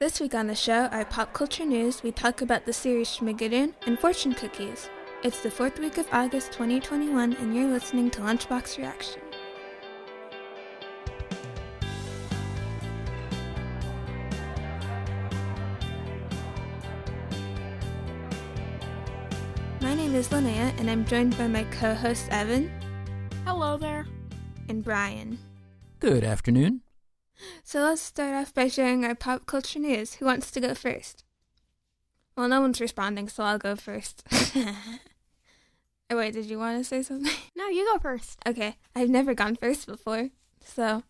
This week on the show, our pop culture news, we talk about the series Schmigadoon and fortune cookies. It's the 4th week of August 2021, and you're listening to Lunchbox Reaction. My name is Linnea, and I'm joined by my co-hosts Evan. Hello there. And Brian. Good afternoon. So let's start off by sharing our pop culture news. Who wants to go first? Well, no one's responding, so I'll go first. Oh, wait, did you want to say something? No, you go first. Okay, I've never gone first before, so...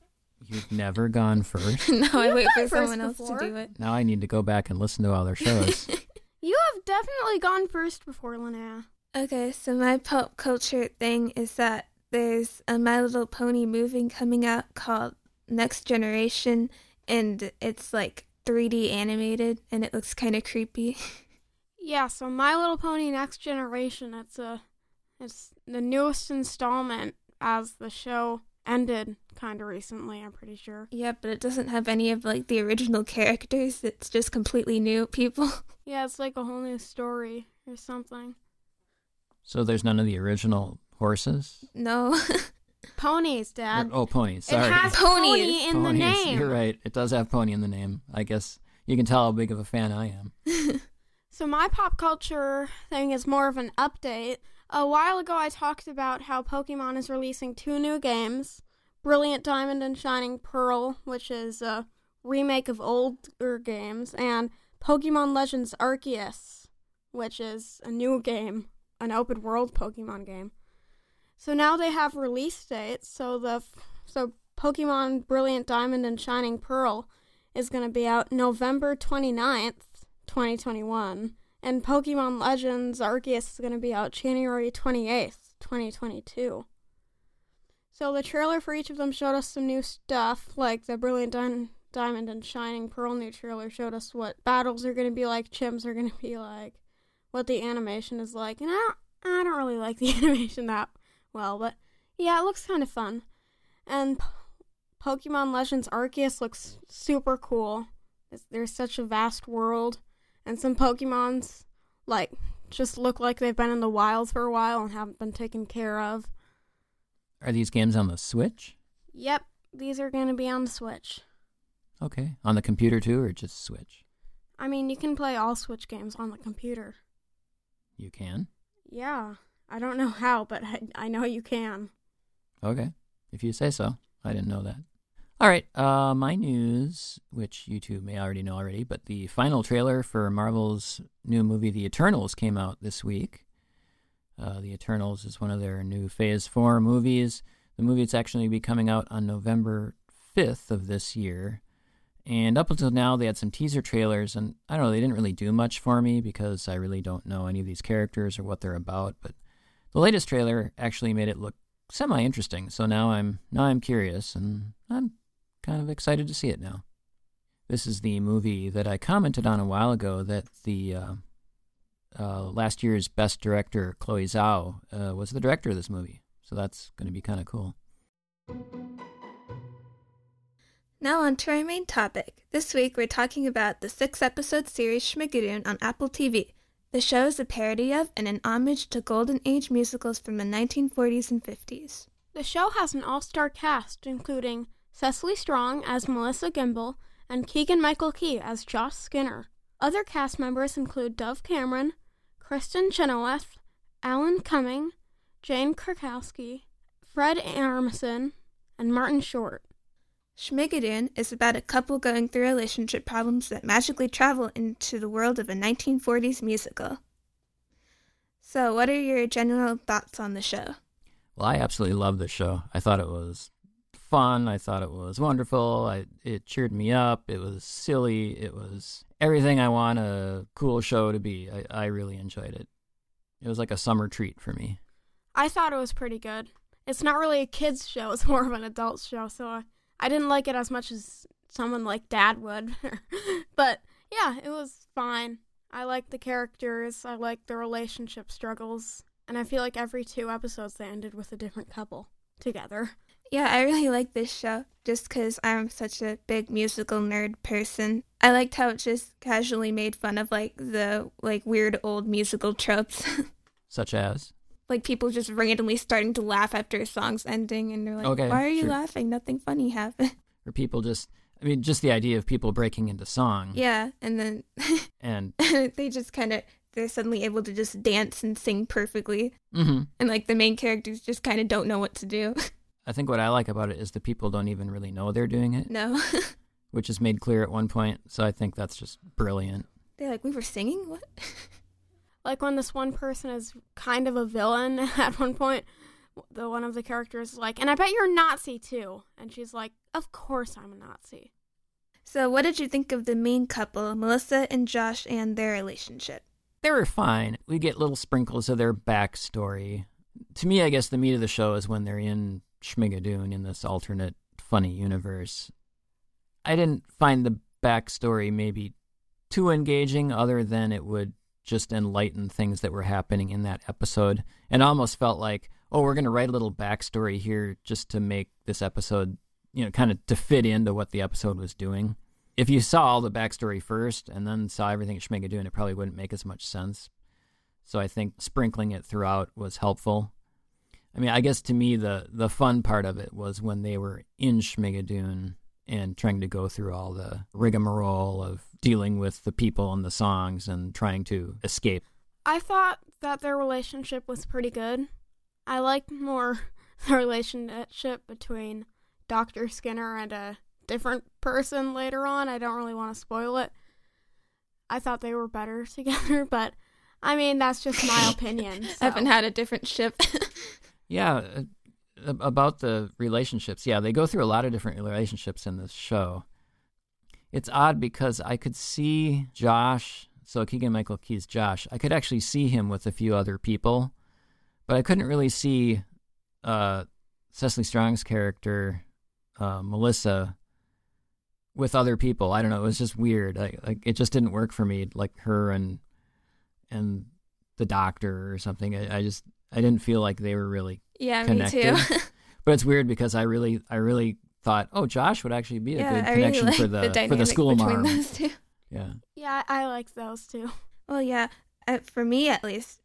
You've never gone first? No, you've I wait for someone else before. To do it. Now I need to go back and listen to all their shows. You have definitely gone first before, Linnea. Okay, so my pop culture thing is that there's a My Little Pony movie coming out called Next Generation, and it's like 3D animated and it looks kind of creepy. Yeah, so My Little Pony Next Generation, it's the newest installment, as the show ended kind of recently, I'm pretty sure. Yeah, but it doesn't have any of like the original characters. It's just completely new people. Yeah, it's like a whole new story or something. So there's none of the original horses? No. Ponies, Dad. Oh, ponies. Sorry. It has pony in the name. You're right. It does have pony in the name. I guess you can tell how big of a fan I am. So my pop culture thing is more of an update. A while ago, I talked about how Pokemon is releasing 2 new games, Brilliant Diamond and Shining Pearl, which is a remake of older games, and Pokemon Legends Arceus, which is a new game, an open-world Pokemon game. So now they have release dates, so Pokemon Brilliant Diamond and Shining Pearl is going to be out November 29th, 2021, and Pokemon Legends Arceus is going to be out January 28th, 2022. So the trailer for each of them showed us some new stuff, like the Brilliant Diamond and Shining Pearl new trailer showed us what battles are going to be like, gyms are going to be like, what the animation is like, and I don't really like the animation that well, but yeah, it looks kind of fun. And Pokemon Legends Arceus looks super cool. There's such a vast world, and some Pokemons like just look like they've been in the wild for a while and haven't been taken care of. Are these games on the Switch? Yep, these are going to be on the Switch. Okay, on the computer too, or just Switch? I mean, you can play all Switch games on the computer. You can? Yeah. I don't know how, but I know you can. Okay. If you say so. I didn't know that. All right. My news, which you two may already know already, but the final trailer for Marvel's new movie, The Eternals, came out this week. The Eternals is one of their new Phase 4 movies. The movie is actually going to be coming out on November 5th of this year. And up until now, they had some teaser trailers, and I don't know, they didn't really do much for me because I really don't know any of these characters or what they're about, but the latest trailer actually made it look semi-interesting, so now I'm curious, and I'm kind of excited to see it now. This is the movie that I commented on a while ago that the last year's best director, Chloe Zhao, was the director of this movie, so that's going to be kind of cool. Now on to our main topic. This week we're talking about the 6-episode series Schmigadoon on Apple TV. The show is a parody of and an homage to Golden Age musicals from the 1940s and 50s. The show has an all-star cast, including Cecily Strong as Melissa Gimble and Keegan-Michael Key as Josh Skinner. Other cast members include Dove Cameron, Kristen Chenoweth, Alan Cumming, Jane Krakowski, Fred Armisen, and Martin Short. Schmigadoon is about a couple going through relationship problems that magically travel into the world of a 1940s musical. So what are your general thoughts on the show? Well, I absolutely love this show. I thought it was fun. I thought it was wonderful. It cheered me up. It was silly. It was everything I want a cool show to be. I really enjoyed it. It was like a summer treat for me. I thought it was pretty good. It's not really a kids' show. It's more of an adult show, so I didn't like it as much as someone like Dad would, but yeah, it was fine. I liked the characters, I liked the relationship struggles, and I feel like every 2 episodes they ended with a different couple together. Yeah, I really like this show just because I'm such a big musical nerd person. I liked how it just casually made fun of the weird old musical tropes. Such as? Like people just randomly starting to laugh after a song's ending and they're like, okay, why are you laughing? Nothing funny happened. Or people just the idea of people breaking into song. Yeah, and then and they just they're suddenly able to just dance and sing perfectly. Mm-hmm. And the main characters just kind of don't know what to do. I think what I like about it is the people don't even really know they're doing it. No. Which is made clear at one point, so I think that's just brilliant. They're like, we were singing? What? When this one person is kind of a villain at one point, one of the characters is like, and I bet you're a Nazi too. And she's like, of course I'm a Nazi. So what did you think of the main couple, Melissa and Josh, and their relationship? They were fine. We get little sprinkles of their backstory. To me, I guess the meat of the show is when they're in Schmigadoon in this alternate funny universe. I didn't find the backstory maybe too engaging, other than it would just enlighten things that were happening in that episode, and almost felt like, oh, we're going to write a little backstory here just to make this episode, kind of to fit into what the episode was doing. If you saw all the backstory first and then saw everything at Schmigadoon, it probably wouldn't make as much sense. So I think sprinkling it throughout was helpful. I mean, I guess to me the fun part of it was when they were in Schmigadoon and trying to go through all the rigmarole of dealing with the people and the songs and trying to escape. I thought that their relationship was pretty good. I liked more the relationship between Dr. Skinner and a different person later on. I don't really want to spoil it. I thought they were better together, but I mean, that's just my opinion. So. Evan had a different ship. Yeah, about the relationships. Yeah, they go through a lot of different relationships in this show. It's odd because I could see Josh, so Keegan-Michael Key's Josh, I could actually see him with a few other people, but I couldn't really see Cecily Strong's character, Melissa, with other people. I don't know, it was just weird. It just didn't work for me, her and the doctor or something. I didn't feel like they were really connected. Yeah, me too. But it's weird because I really thought, oh, Josh would actually be a good connection really for the school mom. Those two. Yeah. Yeah, I like those too. Well, yeah, for me at least,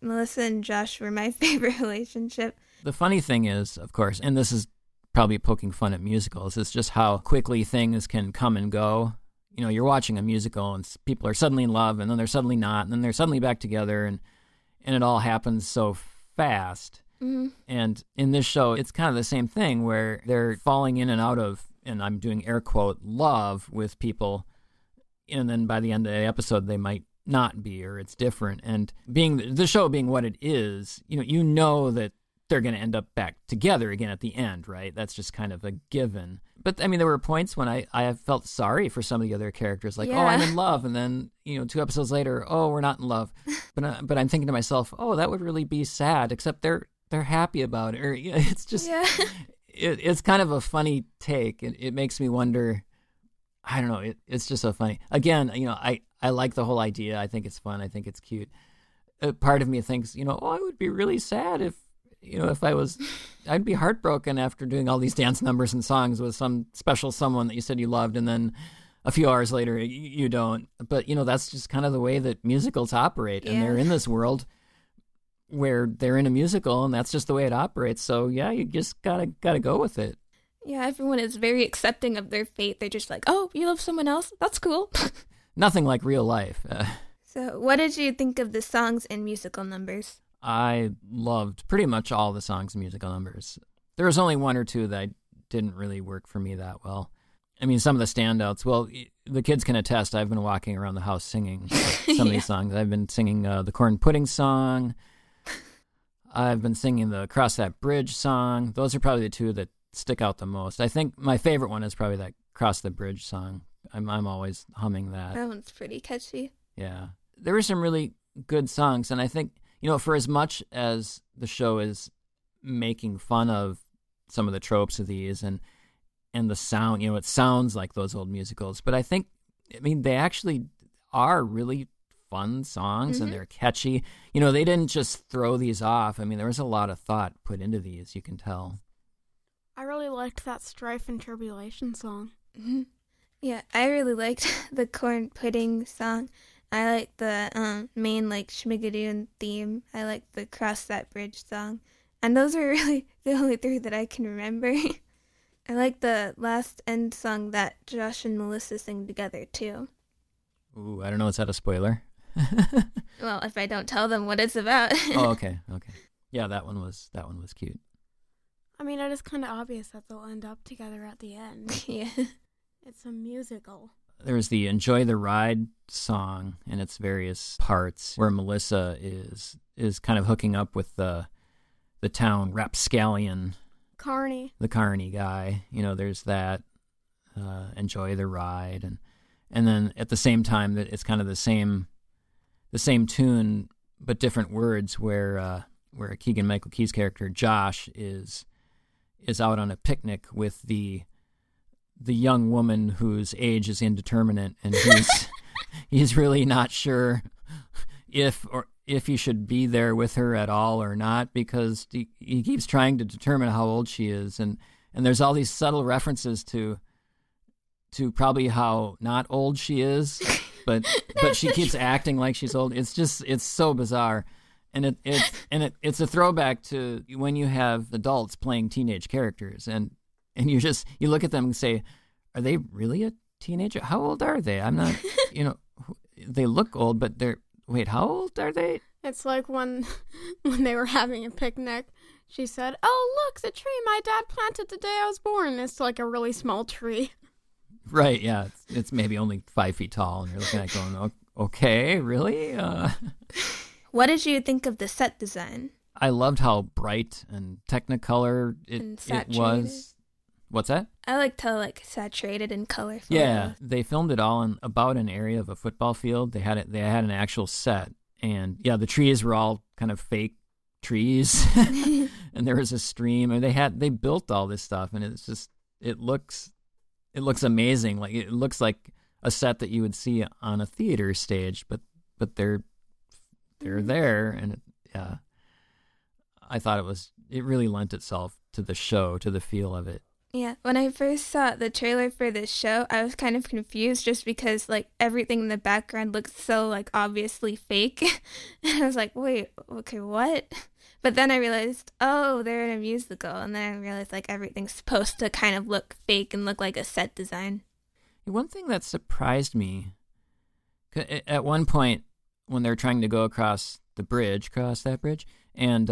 Melissa and Josh were my favorite relationship. The funny thing is, of course, and this is probably poking fun at musicals, it's just how quickly things can come and go. You're watching a musical and people are suddenly in love and then they're suddenly not and then they're suddenly back together and it all happens so fast. Mm-hmm. And in this show, it's kind of the same thing where they're falling in and out of, and I'm doing air quote, love with people. And then by the end of the episode, they might not be, or it's different. And being the show being what it is, you know that they're going to end up back together again at the end, right? That's just kind of a given. But I mean, there were points when I felt sorry for some of the other characters, oh, I'm in love, and then 2 episodes later, oh, we're not in love. But I'm thinking to myself, oh, that would really be sad. Except they're happy about it. Or it's just it's kind of a funny take, and it makes me wonder. I don't know. It's just so funny. Again, I like the whole idea. I think it's fun. I think it's cute. Part of me thinks, oh, it would be really sad if. I'd be heartbroken after doing all these dance numbers and songs with some special someone that you said you loved, and then a few hours later you don't. But, that's just kind of the way that musicals operate, and they're in this world where they're in a musical, and that's just the way it operates. So, yeah, you just gotta go with it. Yeah, everyone is very accepting of their fate. They're just like, oh, you love someone else? That's cool. Nothing like real life. So what did you think of the songs and musical numbers? I loved pretty much all the songs and musical numbers. There was only 1 or 2 that didn't really work for me that well. I mean, some of the standouts, well, the kids can attest, I've been walking around the house singing some of these songs. I've been singing the Corn Pudding song. I've been singing the Cross That Bridge song. Those are probably the 2 that stick out the most. I think my favorite one is probably that Cross the Bridge song. I'm always humming that. That one's pretty catchy. Yeah. There were some really good songs, and I think... for as much as the show is making fun of some of the tropes of these and the sound, it sounds like those old musicals. But I think, they actually are really fun songs, mm-hmm. and they're catchy. They didn't just throw these off. There was a lot of thought put into these, you can tell. I really liked that Strife and Tribulation song. Mm-hmm. Yeah, I really liked the corn pudding song. I like the main Schmigadoon theme. I like the Cross That Bridge song. And those are really the only three that I can remember. I like the last end song that Josh and Melissa sing together, too. Ooh, I don't know. Is that a spoiler? Well, if I don't tell them what it's about. Oh, okay. Yeah, that one was cute. I mean, it is kind of obvious that they'll end up together at the end. Yeah. It's a musical. There's the Enjoy the Ride song and its various parts where Melissa is kind of hooking up with the town rapscallion. Carney. The Carney guy. You know, there's that Enjoy the Ride. And then at the same time, that it's kind of the same tune but different words where Keegan-Michael Key's character, Josh, is out on a picnic with the young woman whose age is indeterminate, and he's really not sure if he should be there with her at all or not, because he keeps trying to determine how old she is, and there's all these subtle references to probably how not old she is, but she keeps acting like she's old. It's so bizarre, and it's a throwback to when you have adults playing teenage characters, and you look at them and say, are they really a teenager? How old are they? I'm not, they look old, but wait, how old are they? It's like when they were having a picnic, she said, oh, look, the tree my dad planted the day I was born. It's like a really small tree. Right, yeah. It's maybe only 5 feet tall, and you're looking at it going, okay, really? What did you think of the set design? I loved how bright and Technicolor it was. What's that? I liked how saturated and colorful. Yeah, they filmed it all in about an area of a football field. They had an actual set, and yeah, the trees were all kind of fake trees, and there was a stream, and they built all this stuff, and it's just it looks amazing. Like it looks like a set that you would see on a theater stage, but they're there, and yeah, I thought it really lent itself to the show, to the feel of it. Yeah, when I first saw the trailer for this show, I was kind of confused just because, everything in the background looked so, obviously fake. And I was like, wait, okay, what? But then I realized, oh, they're in a musical. And then I realized, everything's supposed to kind of look fake and look like a set design. One thing that surprised me, at one point, when they're trying to go across the bridge, cross that bridge, and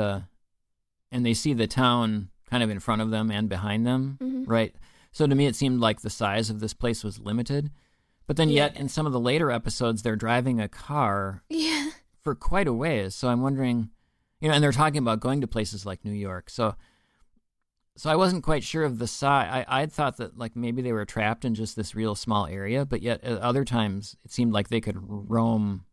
they see the town kind of in front of them and behind them, mm-hmm. right? So to me, it seemed like the size of this place was limited. But then yet, in some of the later episodes, they're driving a car for quite a ways. So I'm wondering, and they're talking about going to places like New York. So I wasn't quite sure of the size. I thought that maybe they were trapped in just this real small area, but yet at other times, it seemed like they could roam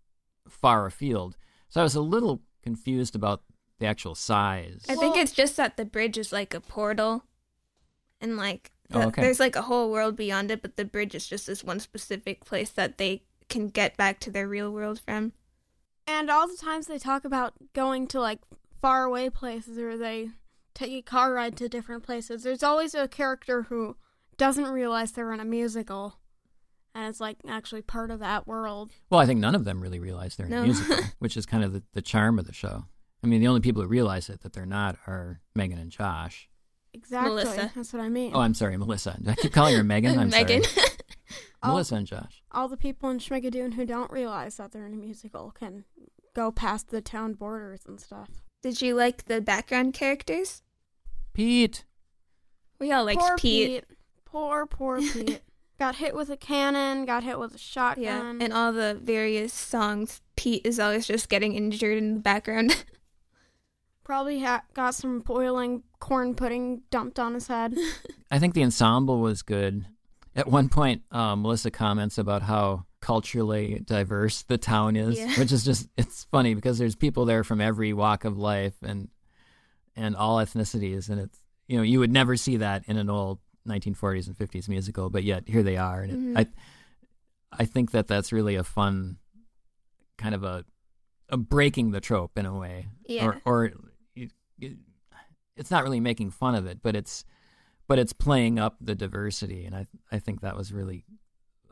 far afield. So I was a little confused about the actual size. I think it's just that the bridge is a portal, and there's a whole world beyond it, but the bridge is just this one specific place that they can get back to their real world from. And all the times they talk about going to far away places, or they take a car ride to different places, there's always a character who doesn't realize they're in a musical, and it's actually part of that world. Well, I think none of them really realize they're in a musical, which is kind of the charm of the show. I mean, the only people who realize it that they're not are Megan and Josh. Exactly. Melissa. That's what I mean. Oh, I'm sorry, Melissa. I keep calling her Megan. I'm Megan. Sorry. Melissa and Josh. All the people in Schmigadoon who don't realize that they're in a musical can go past the town borders and stuff. Did you like the background characters? Pete. We all liked Pete. Poor Pete. Got hit with a cannon, got hit with a shotgun. Yeah, and all the various songs, Pete is always just getting injured in the background. Probably got some boiling corn pudding dumped on his head. I think the ensemble was good. At one point, Melissa comments about how culturally diverse the town is, which is it's funny because there's people there from every walk of life and all ethnicities, and it's you would never see that in an old 1940s and 50s musical, but yet here they are, and mm-hmm. I think that's really a fun kind of a breaking the trope in a way. Or it's not really making fun of it, but it's but it's playing up the diversity. And I think that was really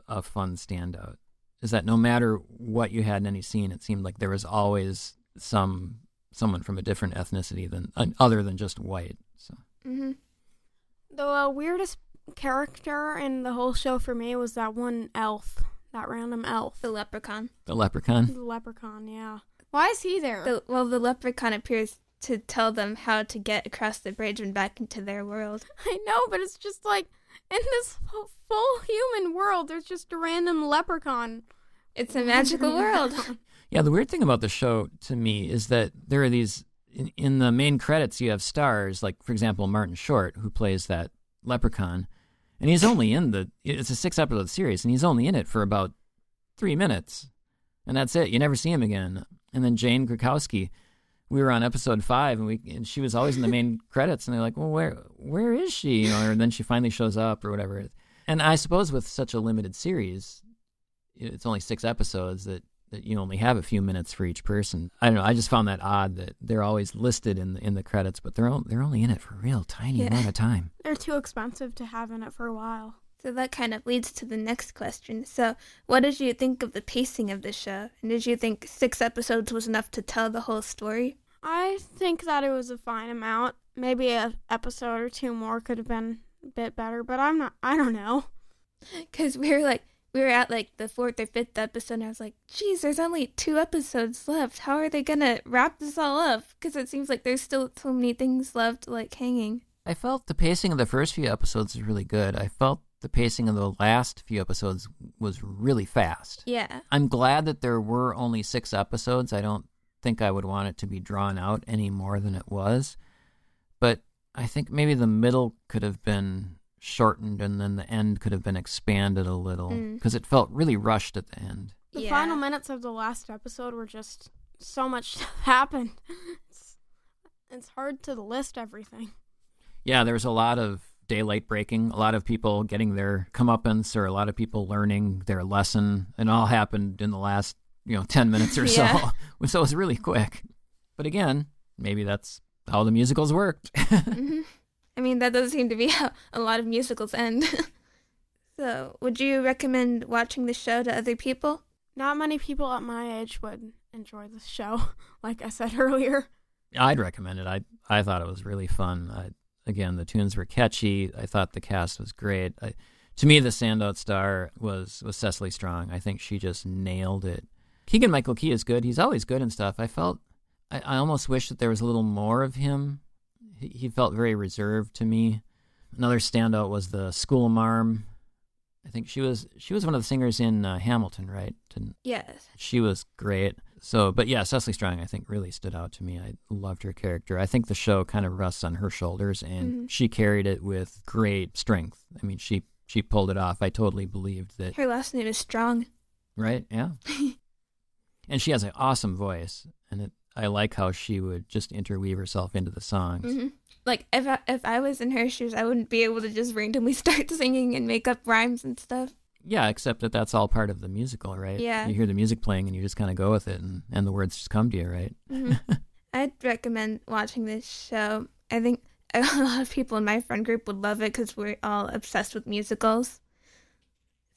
a fun standout, is that no matter what you had in any scene, it seemed like there was always someone from a different ethnicity than other than just white. So. Mm-hmm. The weirdest character in the whole show for me was that one elf, that random elf. The leprechaun. The leprechaun? The leprechaun, yeah. Why is he there? The leprechaun appears to tell them how to get across the bridge and back into their world. I know, but it's just like, in this full human world, there's just a random leprechaun. It's a magical world. Yeah, the weird thing about the show to me is that there are these, in the main credits you have stars, like, for example, Martin Short, who plays that leprechaun, and he's only in it's a 6-episode series, and he's only in it for about 3 minutes, and that's it. You never see him again. And then Jane Krakowski, we were on episode 5, and she was always in the main credits, and they're like, well, where is she? You know, and then she finally shows up or whatever. And I suppose with such a limited series, it's only 6 episodes that you only have a few minutes for each person. I don't know. I just found that odd that they're always listed in the credits, but they're only in it for a real tiny amount of time. They're too expensive to have in it for a while. So that kind of leads to the next question. So what did you think of the pacing of the show? And did you think 6 episodes was enough to tell the whole story? I think that it was a fine amount. Maybe an episode or 2 more could have been a bit better, but I don't know. Because we were at like the 4th or 5th episode, and I was like, geez, there's only 2 episodes left. How are they going to wrap this all up? Because it seems like there's still so many things left like hanging. I felt the pacing of the first few episodes was really good. I felt the pacing of the last few episodes was really fast. Yeah. I'm glad that there were only 6 episodes. I don't think I would want it to be drawn out any more than it was. But I think maybe the middle could have been shortened, and then the end could have been expanded a little, because it felt really rushed at the end. The final minutes of the last episode were just so much stuff happened. It's hard to list everything. Yeah, there was a lot of daylight breaking, a lot of people getting their comeuppance, or a lot of people learning their lesson, and all happened in the last 10 minutes or so. So it was really quick. But again, maybe that's how the musicals worked. Mm-hmm. I mean, that doesn't seem to be how a lot of musicals end. So, would you recommend watching the show to other people? Not many people at my age would enjoy this show, like I said earlier. I'd recommend it. I thought it was really fun. Again, the tunes were catchy. I thought the cast was great. To me, the standout star was Cecily Strong. I think she just nailed it. Keegan-Michael Key is good. He's always good and stuff. I almost wish that there was a little more of him. He felt very reserved to me. Another standout was the school marm. I think she was one of the singers in Hamilton, right? Yes. She was great. So, but yeah, Cecily Strong, I think, really stood out to me. I loved her character. I think the show kind of rests on her shoulders, and she carried it with great strength. I mean, she pulled it off. I totally believed that. Her last name is Strong. Right, yeah. And she has an awesome voice, and I like how she would just interweave herself into the songs. Mm-hmm. Like, if I was in her shoes, I wouldn't be able to just randomly start singing and make up rhymes and stuff. Yeah, except that that's all part of the musical, right? Yeah. You hear the music playing, and you just kind of go with it, and the words just come to you, right? Mm-hmm. I'd recommend watching this show. I think a lot of people in my friend group would love it because we're all obsessed with musicals.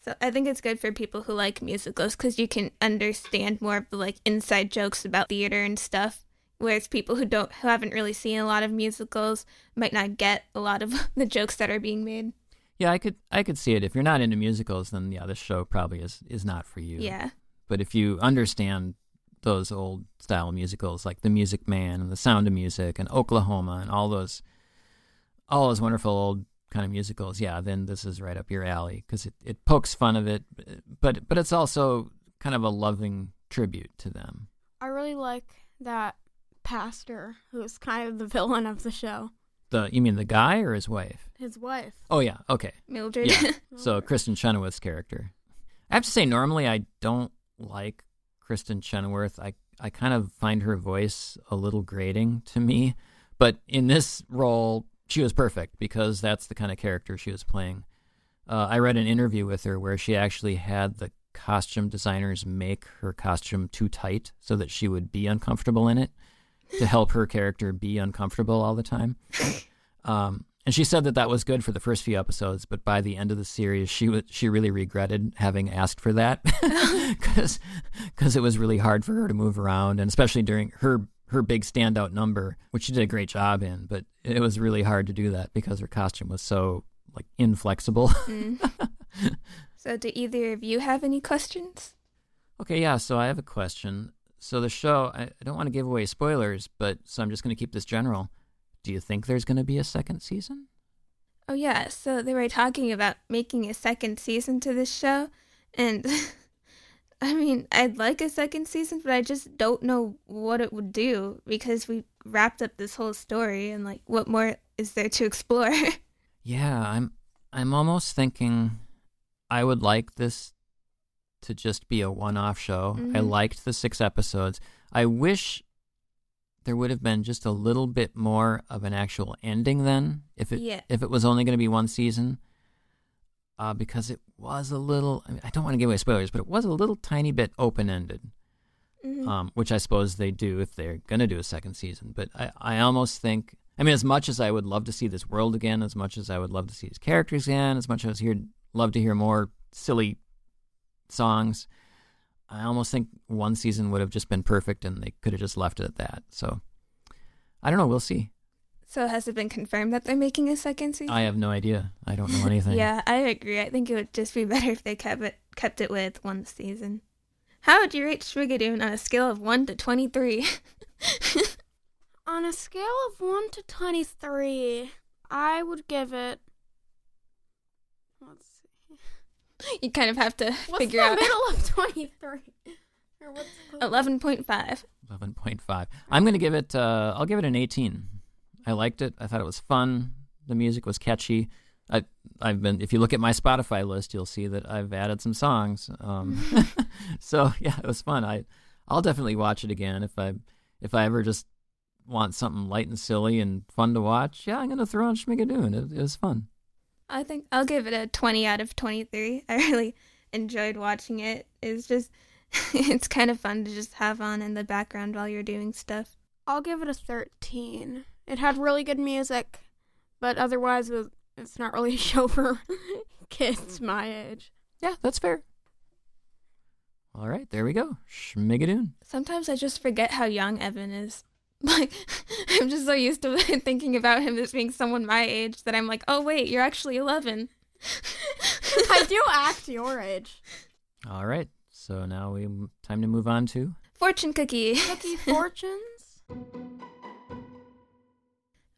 So I think it's good for people who like musicals because you can understand more of the inside jokes about theater and stuff, whereas people who haven't really seen a lot of musicals might not get a lot of the jokes that are being made. Yeah, I could see it. If you're not into musicals, then this show probably is not for you. Yeah. But if you understand those old style musicals like The Music Man and The Sound of Music and Oklahoma and all those wonderful old kind of musicals, then this is right up your alley because it pokes fun of it, but it's also kind of a loving tribute to them. I really like that pastor who's kind of the villain of the show. You mean the guy or his wife? His wife. Oh, yeah, okay. Mildred. Yeah. So Kristen Chenoweth's character. I have to say, normally I don't like Kristen Chenoweth. I kind of find her voice a little grating to me, but in this role, she was perfect because that's the kind of character she was playing. I read an interview with her where she actually had the costume designers make her costume too tight so that she would be uncomfortable in it to help her character be uncomfortable all the time. And she said that that was good for the first few episodes, but by the end of the series, she really regretted having asked for that because it was really hard for her to move around, and especially during her big standout number, which she did a great job in, but it was really hard to do that because her costume was so like inflexible. So do either of you have any questions? Okay, yeah, so I have a question. So the show, I don't want to give away spoilers, but so I'm just going to keep this general. Do you think there's going to be a second season? Oh, yeah. So they were talking about making a second season to this show. And, I mean, I'd like a second season, but I just don't know what it would do because we wrapped up this whole story and, like, what more is there to explore? Yeah, I'm almost thinking I would like this to just be a one-off show. Mm-hmm. I liked the 6 episodes. I wish there would have been just a little bit more of an actual ending then, if it was only going to be one season, because it was a little, I don't want to give away spoilers, but it was a little tiny bit open-ended, which I suppose they do if they're going to do a second season. But I almost think, I mean, as much as I would love to see this world again, as much as I would love to see these characters again, as much as love to hear more silly songs, I almost think one season would have just been perfect and they could have just left it at that. So, I don't know. We'll see. So, has it been confirmed that they're making a second season? I have no idea. I don't know anything. Yeah, I agree. I think it would just be better if they kept it with one season. How would you rate Schmigadoon on a scale of 1 to 23? On a scale of 1 to 23, I would give it... Let's see. You kind of have to figure out. What's the middle of 23? 11.5. 11.5. I'm going to give it, I'll give it an 18. I liked it. I thought it was fun. The music was catchy. If you look at my Spotify list, you'll see that I've added some songs. So, yeah, it was fun. I'll definitely watch it again. If I ever just want something light and silly and fun to watch, yeah, I'm going to throw on Schmigadoon. It was fun. I think I'll give it a 20 out of 23. I really enjoyed watching it. It's just, it's kind of fun to just have on in the background while you're doing stuff. I'll give it a 13. It had really good music, but otherwise it's not really a show for kids my age. Yeah, that's fair. All right, there we go. Schmigadoon. Sometimes I just forget how young Evan is. Like, I'm just so used to thinking about him as being someone my age that I'm like, oh, wait, you're actually 11. I do act your age. All right. So now time to move on to... Fortune Cookie. Cookie Fortunes?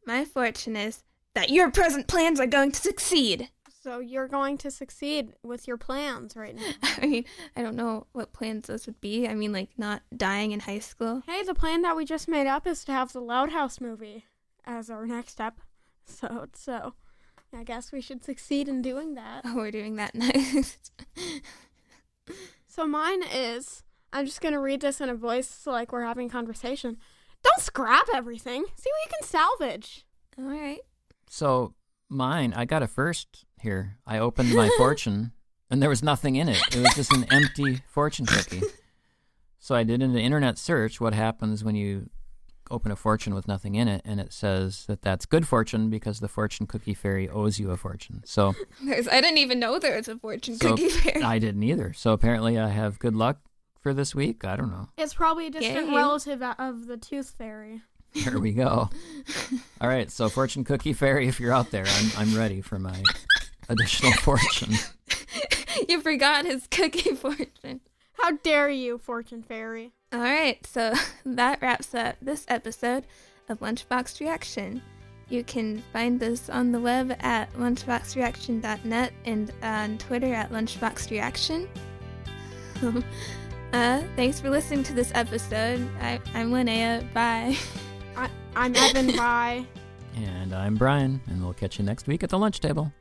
My fortune is that your present plans are going to succeed. So you're going to succeed with your plans right now. I mean, I don't know what plans those would be. I mean, like, not dying in high school. Hey, the plan that we just made up is to have the Loud House movie as our next step. So I guess we should succeed in doing that. Oh, we're doing that next. So mine is, I'm just going to read this in a voice like we're having a conversation. Don't scrap everything. See what you can salvage. All right. So mine, I got a first... Here, I opened my fortune, and there was nothing in it. It was just an empty fortune cookie. So I did an internet search, what happens when you open a fortune with nothing in it, and it says that that's good fortune because the fortune cookie fairy owes you a fortune. So I didn't even know there was a fortune cookie fairy. I didn't either. So apparently I have good luck for this week. I don't know. It's probably a distant relative of the tooth fairy. Here we go. All right, so fortune cookie fairy, if you're out there, I'm ready for my... additional fortune. You forgot his cookie fortune. How dare you, fortune fairy. All right, so that wraps up this episode of Lunchbox Reaction. You can find us on the web at lunchboxreaction.net and on Twitter at lunchboxreaction. Thanks for listening to this episode. I'm Linnea. Bye. I'm Evan. Bye. And I'm Brian, and we'll catch you next week at the lunch table.